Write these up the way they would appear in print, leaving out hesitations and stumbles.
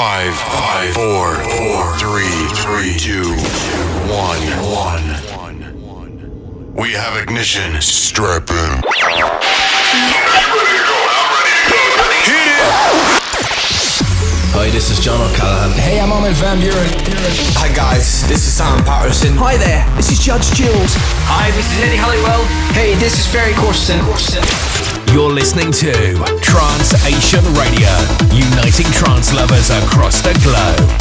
5, 4, 3, 2, 1. We have ignition. Strap in. I'm ready to go. Hit it! Hi, this is John O'Callaghan. Hey, I'm Armin Van Buren. Hi guys, this is Sam Patterson. Hi there, this is Judge Jules. Hi, this is Eddie Halliwell. Hey, this is Ferry Corsten. You're listening to TransAsian Radio, uniting trans lovers across the globe.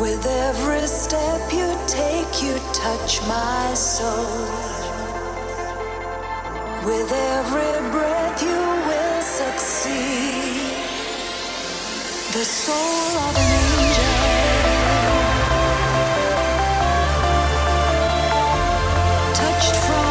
With every step you take, you touch my soul. With every breath, you will succeed. The soul of an angel, touched from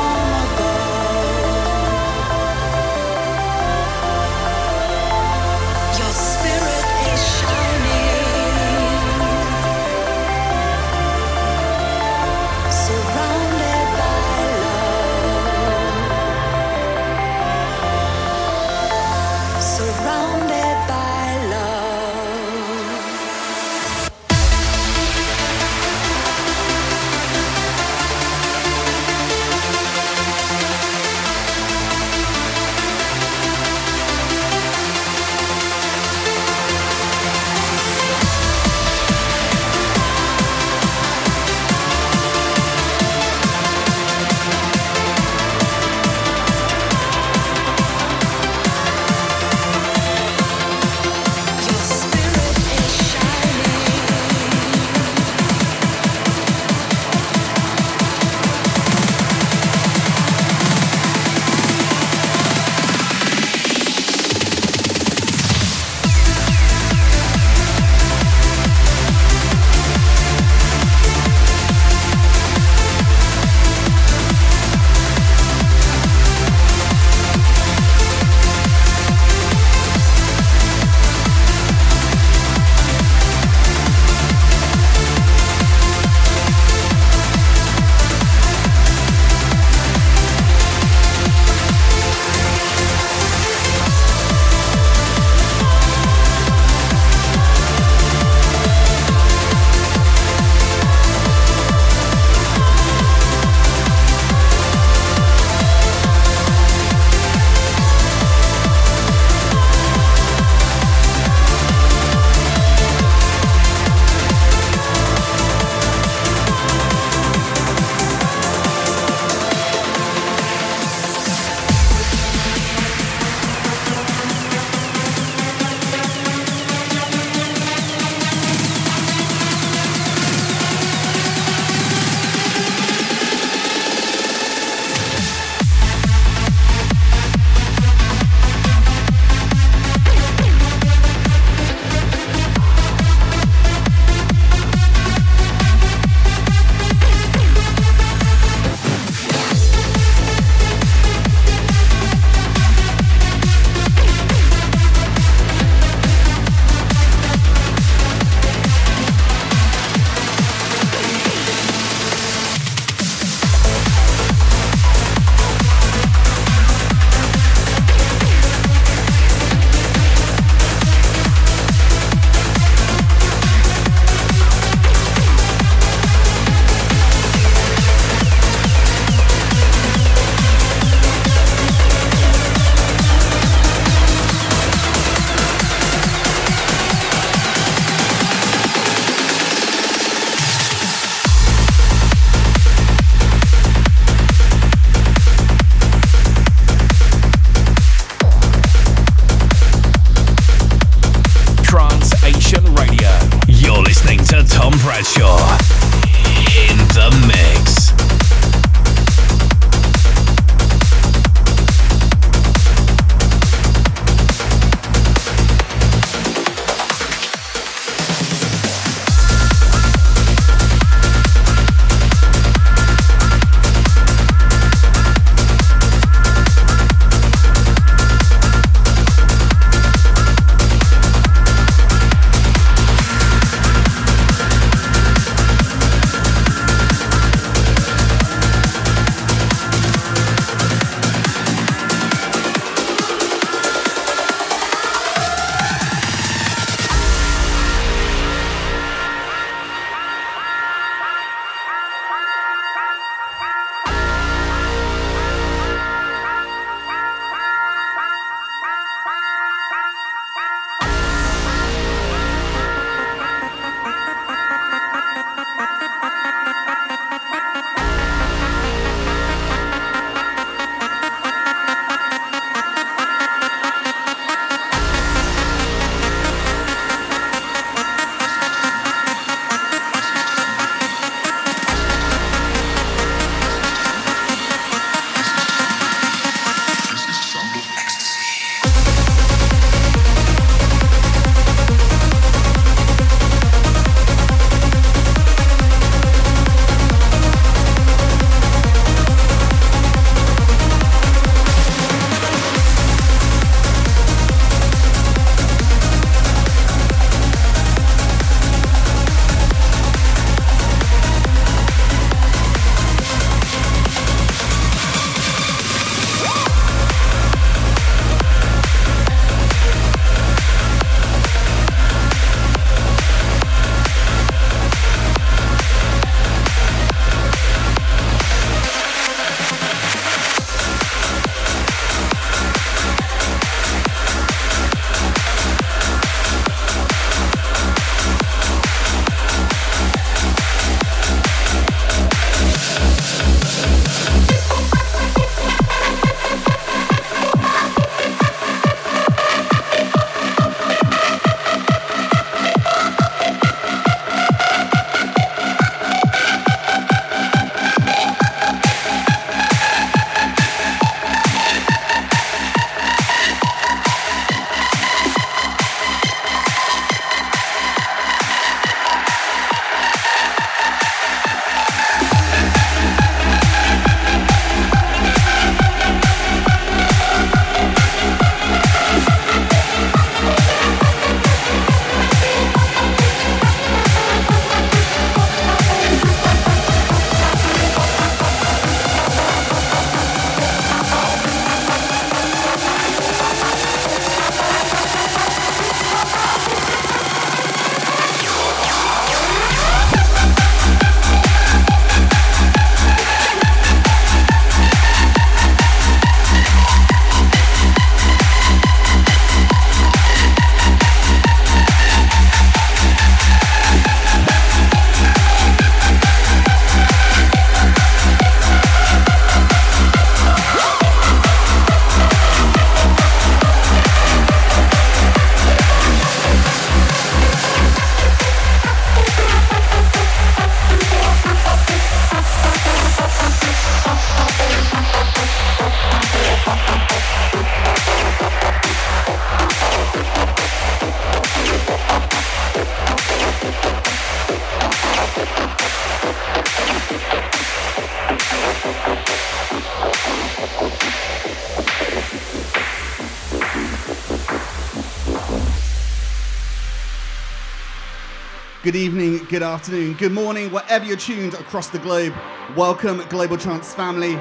Good evening, good afternoon, good morning, wherever you're tuned across the globe. Welcome, Global Trance family.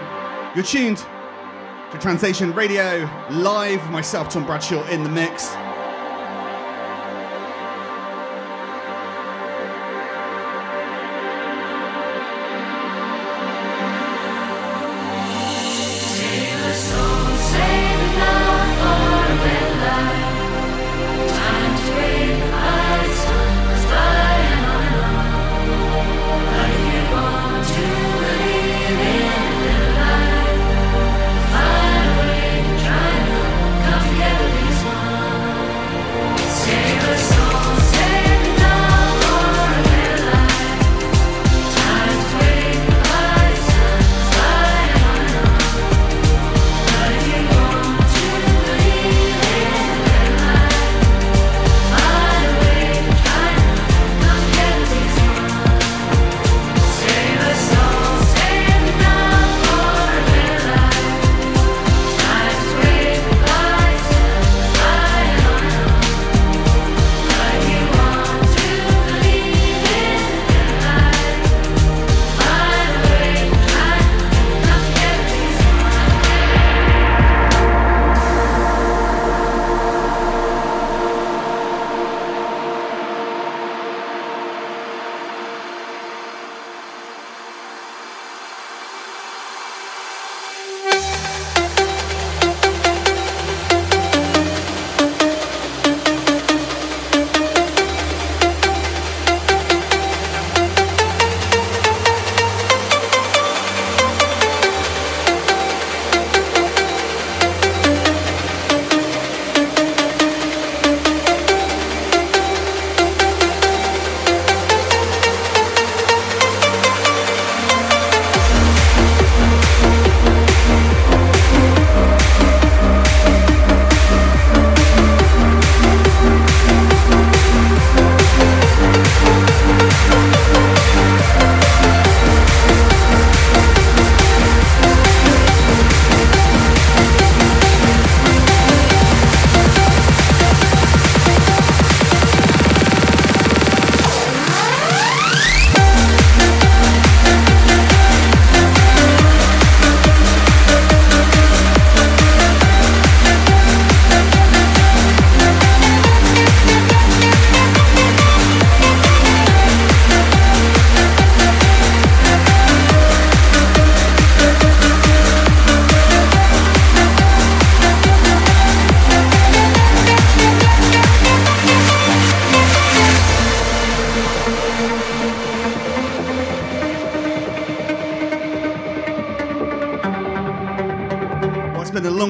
You're tuned to TransAsian Radio Live, myself, Tom Bradshaw, in the mix.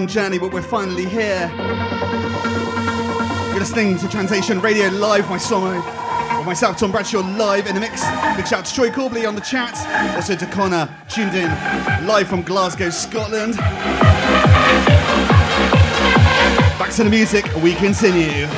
Journey, but we're finally here. You're listening to TransAsian Radio Live, myself, Tom Bradshaw, live in the mix. Big shout out to Troy Corbley on the chat, also to Connor, tuned in live from Glasgow, Scotland. Back to the music, we continue.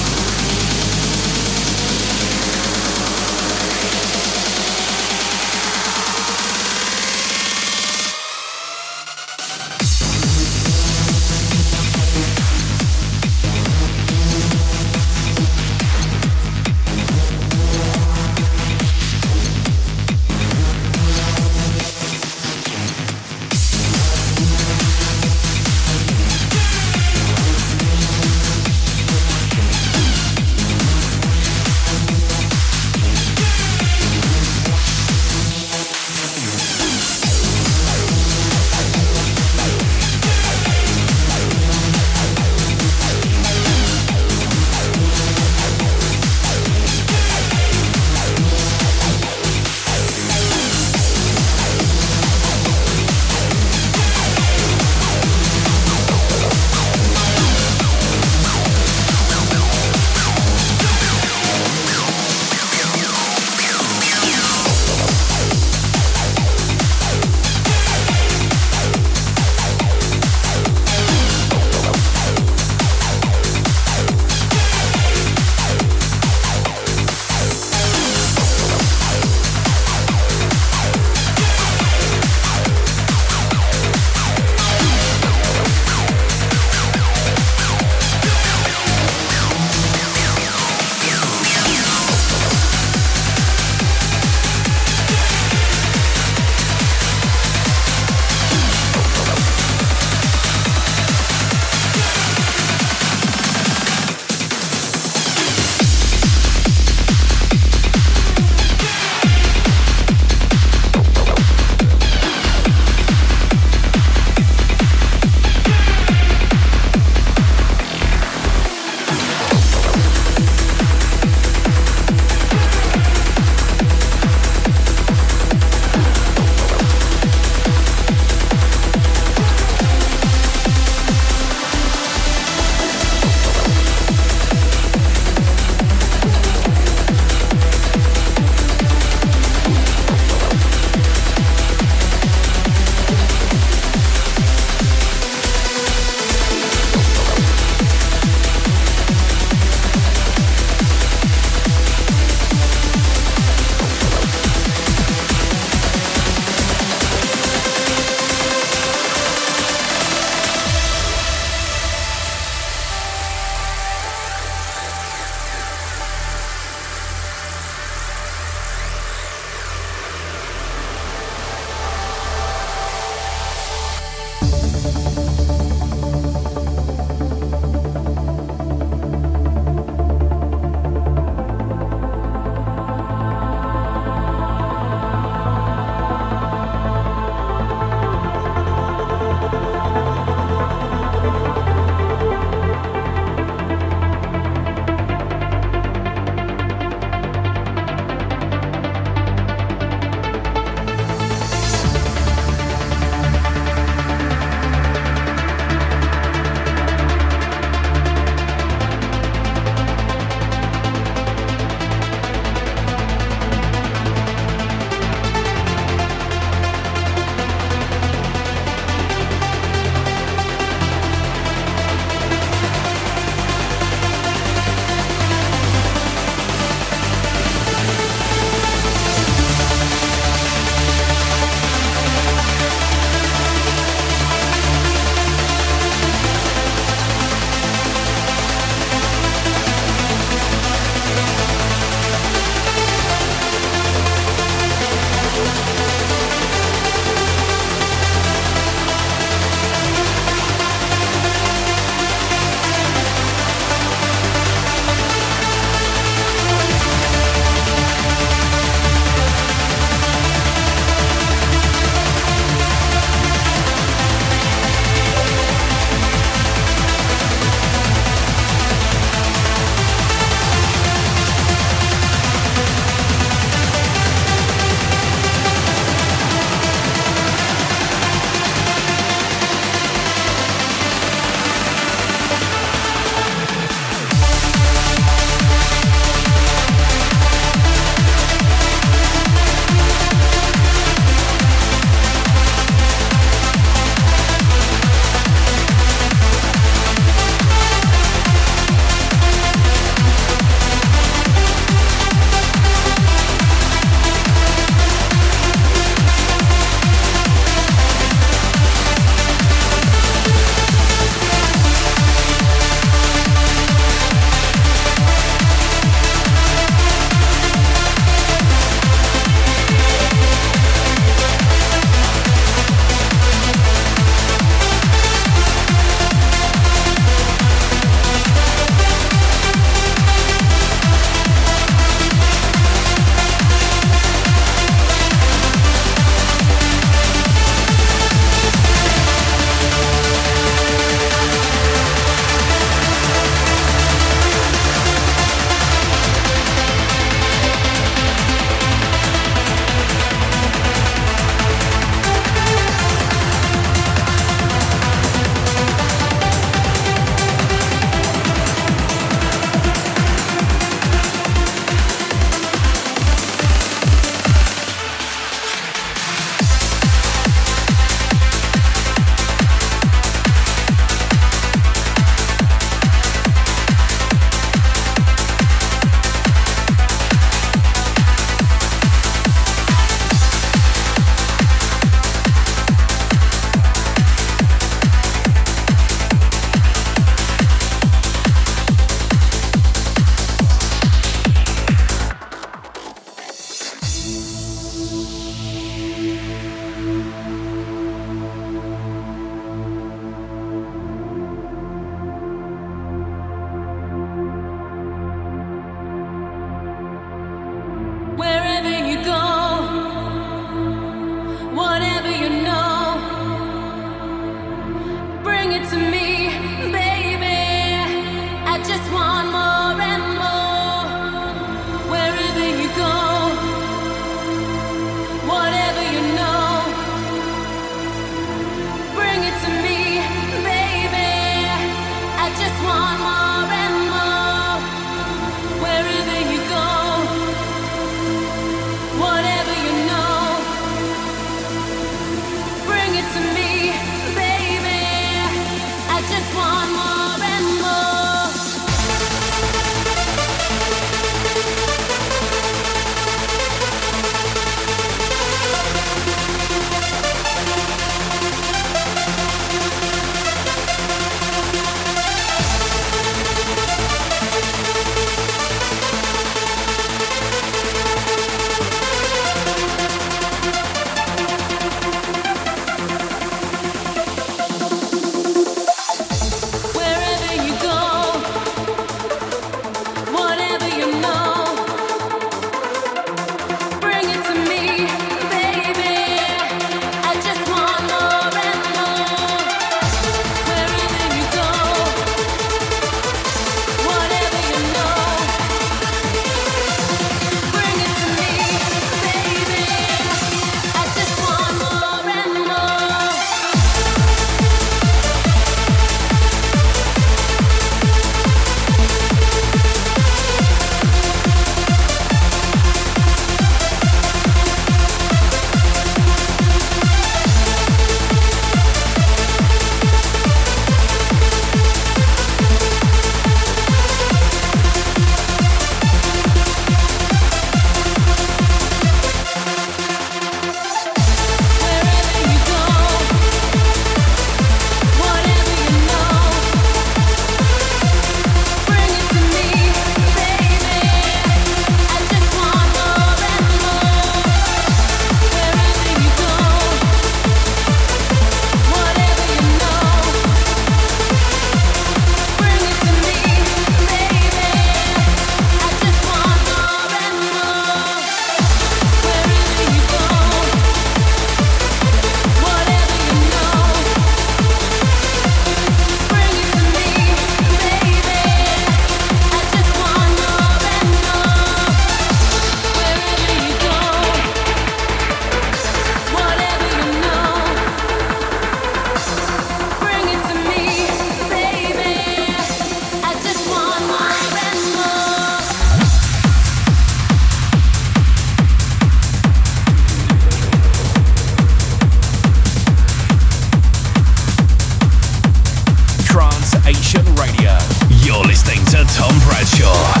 You're listening to Tom Bradshaw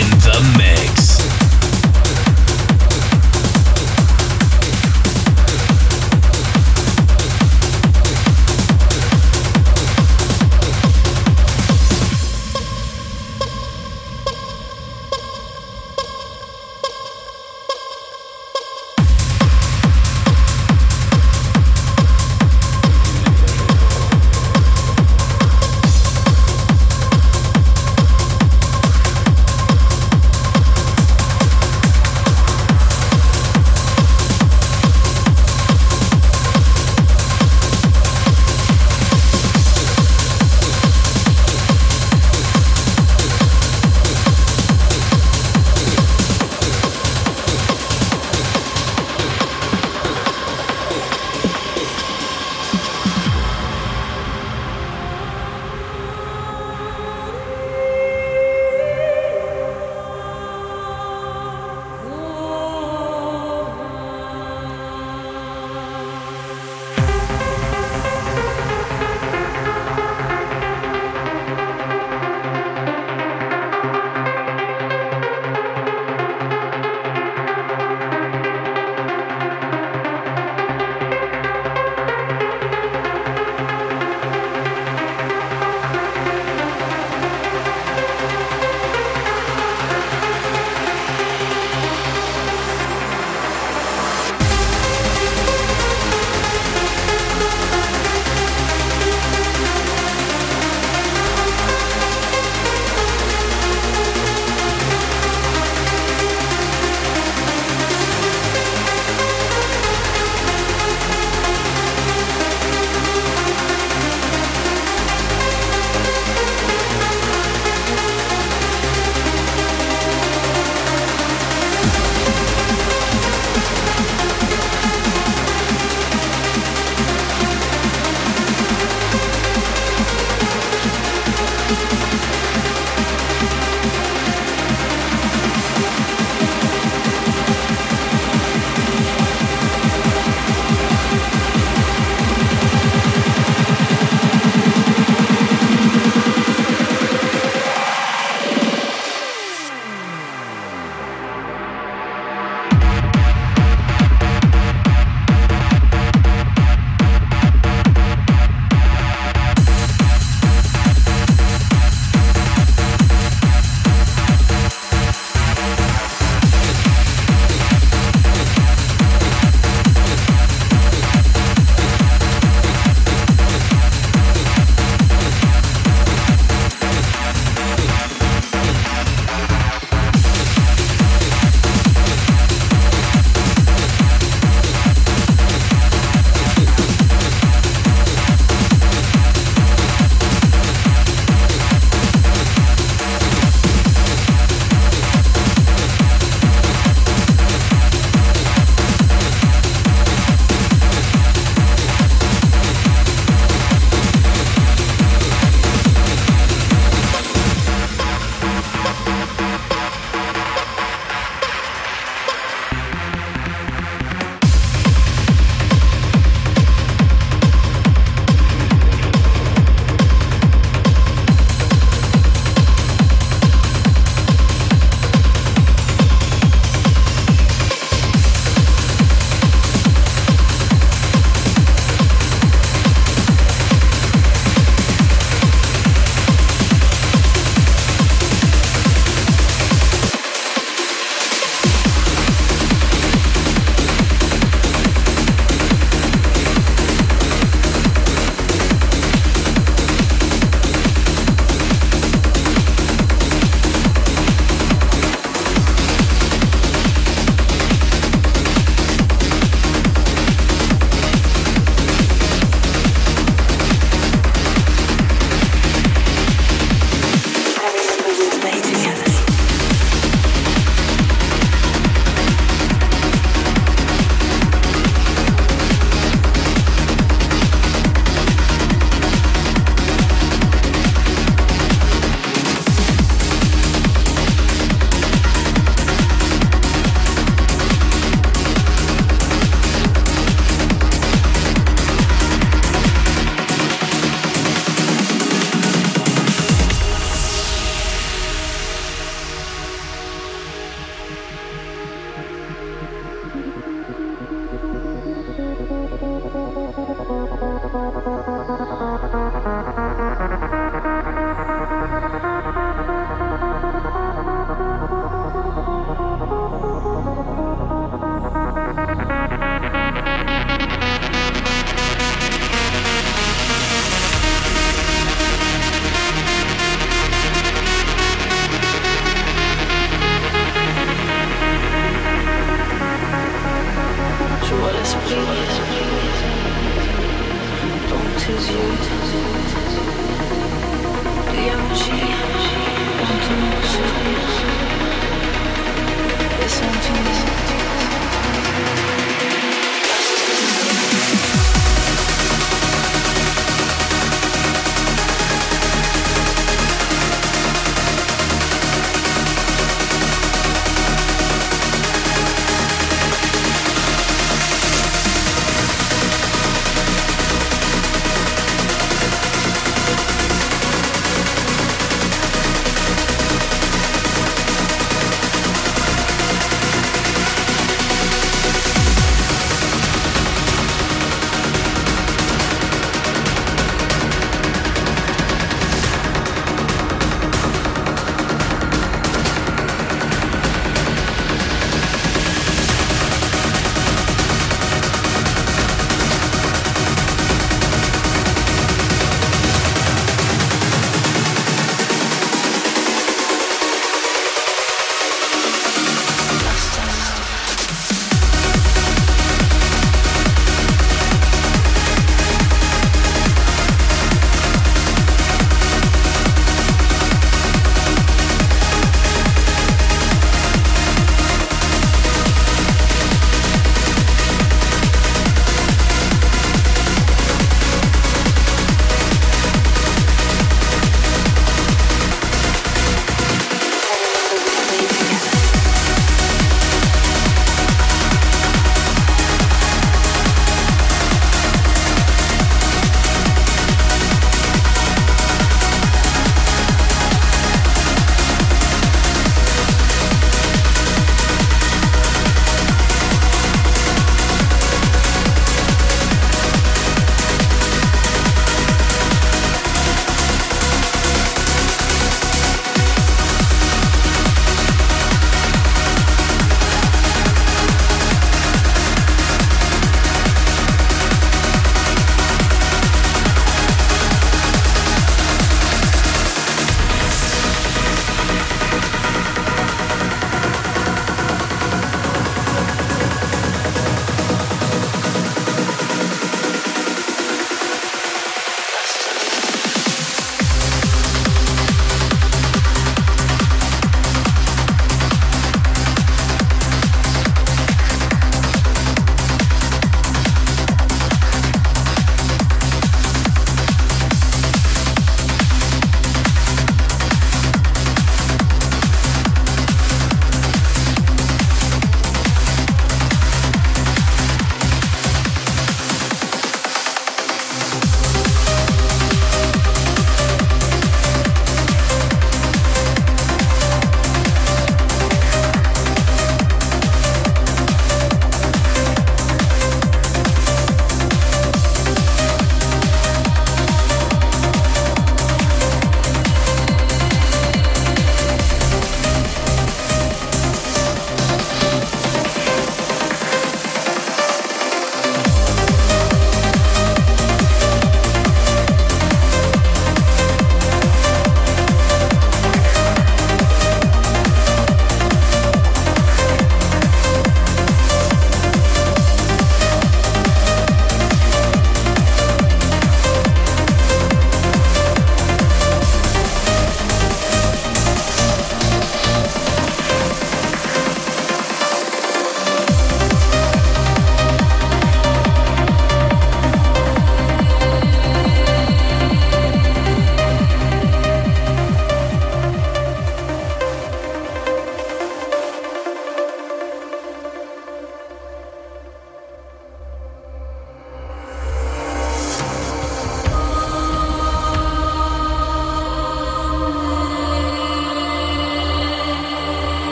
in the mix.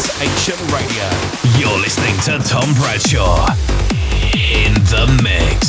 Translation Radio. You're listening to Tom Bradshaw in the mix.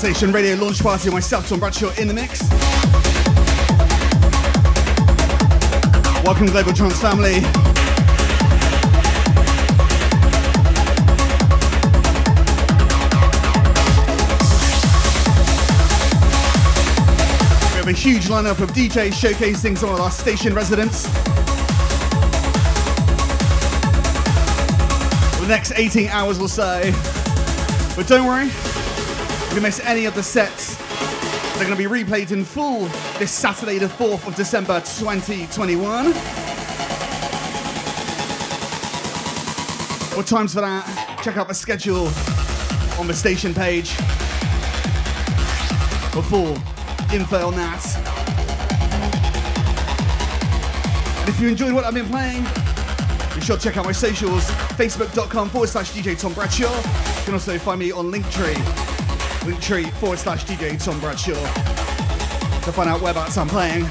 Translation Radio Launch Party, myself, Tom Bradshaw, in the mix. Welcome, Global Trans family. We have a huge lineup of DJs showcasing some of our station residents. For the next 18 hours or so. But don't worry, if you miss any of the sets, they're going to be replayed in full this Saturday, the 4th of December, 2021. What time's for that? Check out the schedule on the station page for full info on that. And if you enjoyed what I've been playing, be sure to check out my socials, facebook.com/DJ Tom Bradshaw. You can also find me on Linktree.com/DJ Tom Bradshaw to find out whereabouts I'm playing.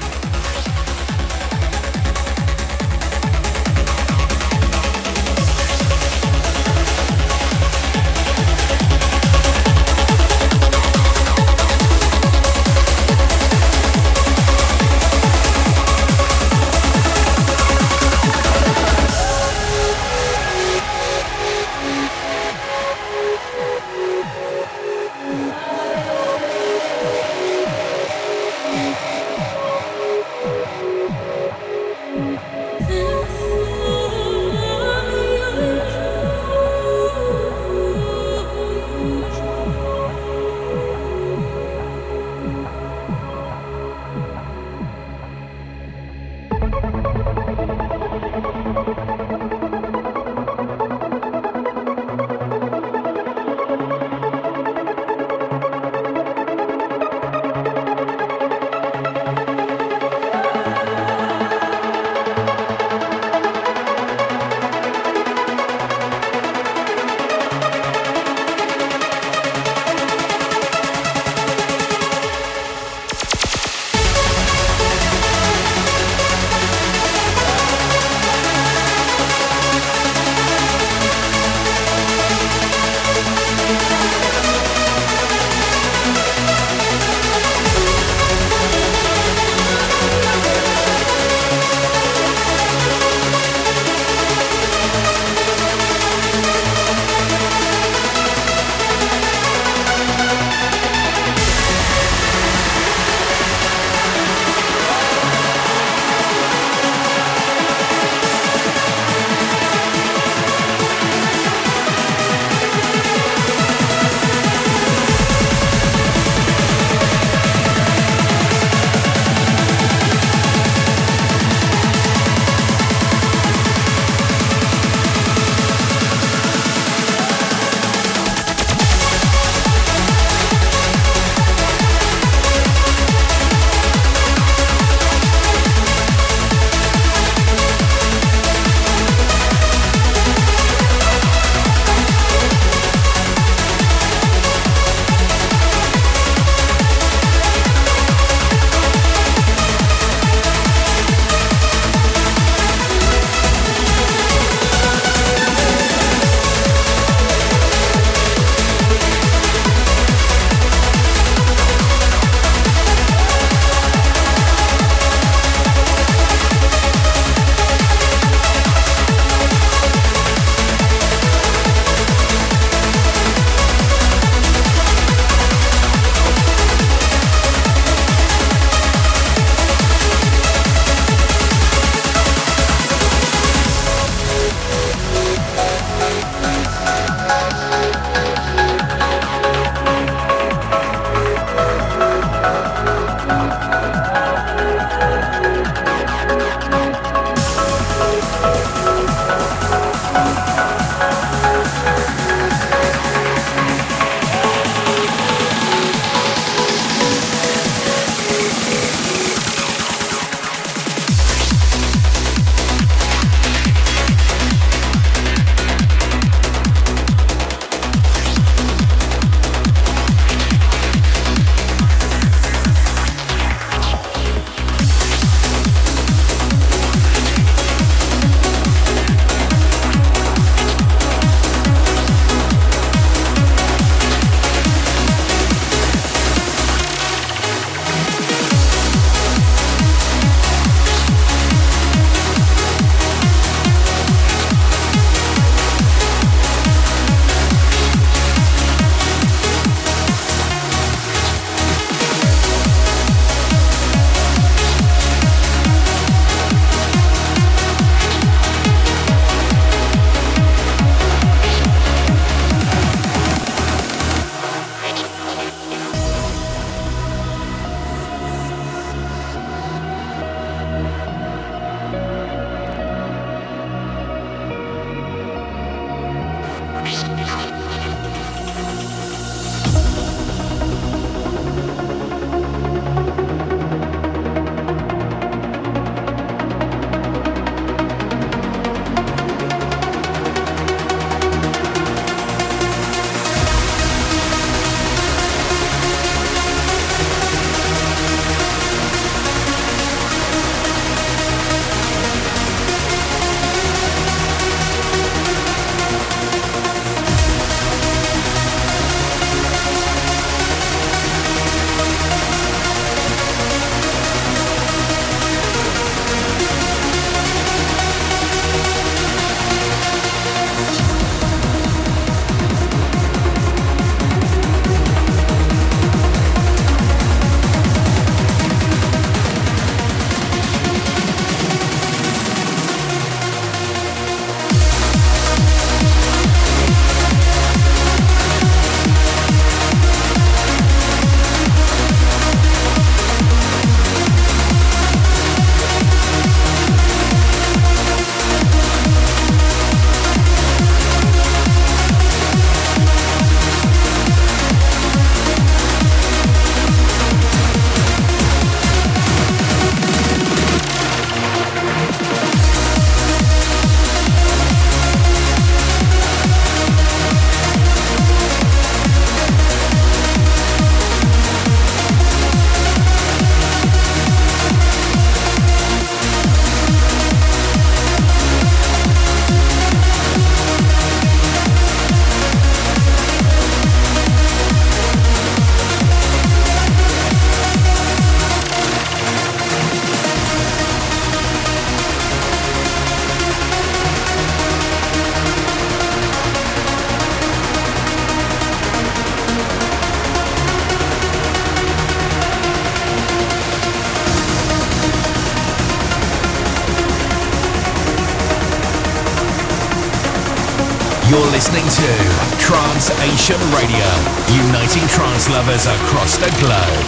You're listening to TransAsian Radio, uniting trans lovers across the globe.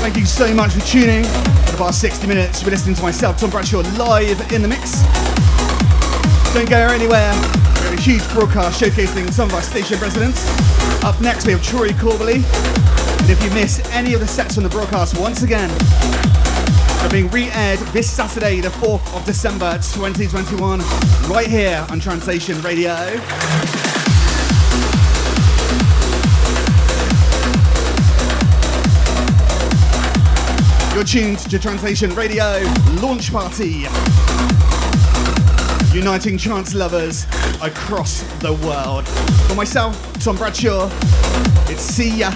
Thank you so much for tuning. For the past 60 minutes, you've been listening to myself, Tom Bradshaw, live in the mix. Don't go anywhere. We have a huge broadcast showcasing some of our station residents. Up next, we have Troy Corbley. And if you miss any of the sets from the broadcast, once again, are being re-aired this Saturday, the 4th of December 2021, right here on TransAsian Radio. You're tuned to TransAsian Radio Launch Party, uniting trance lovers across the world. For myself, Tom Bradshaw, it's see ya.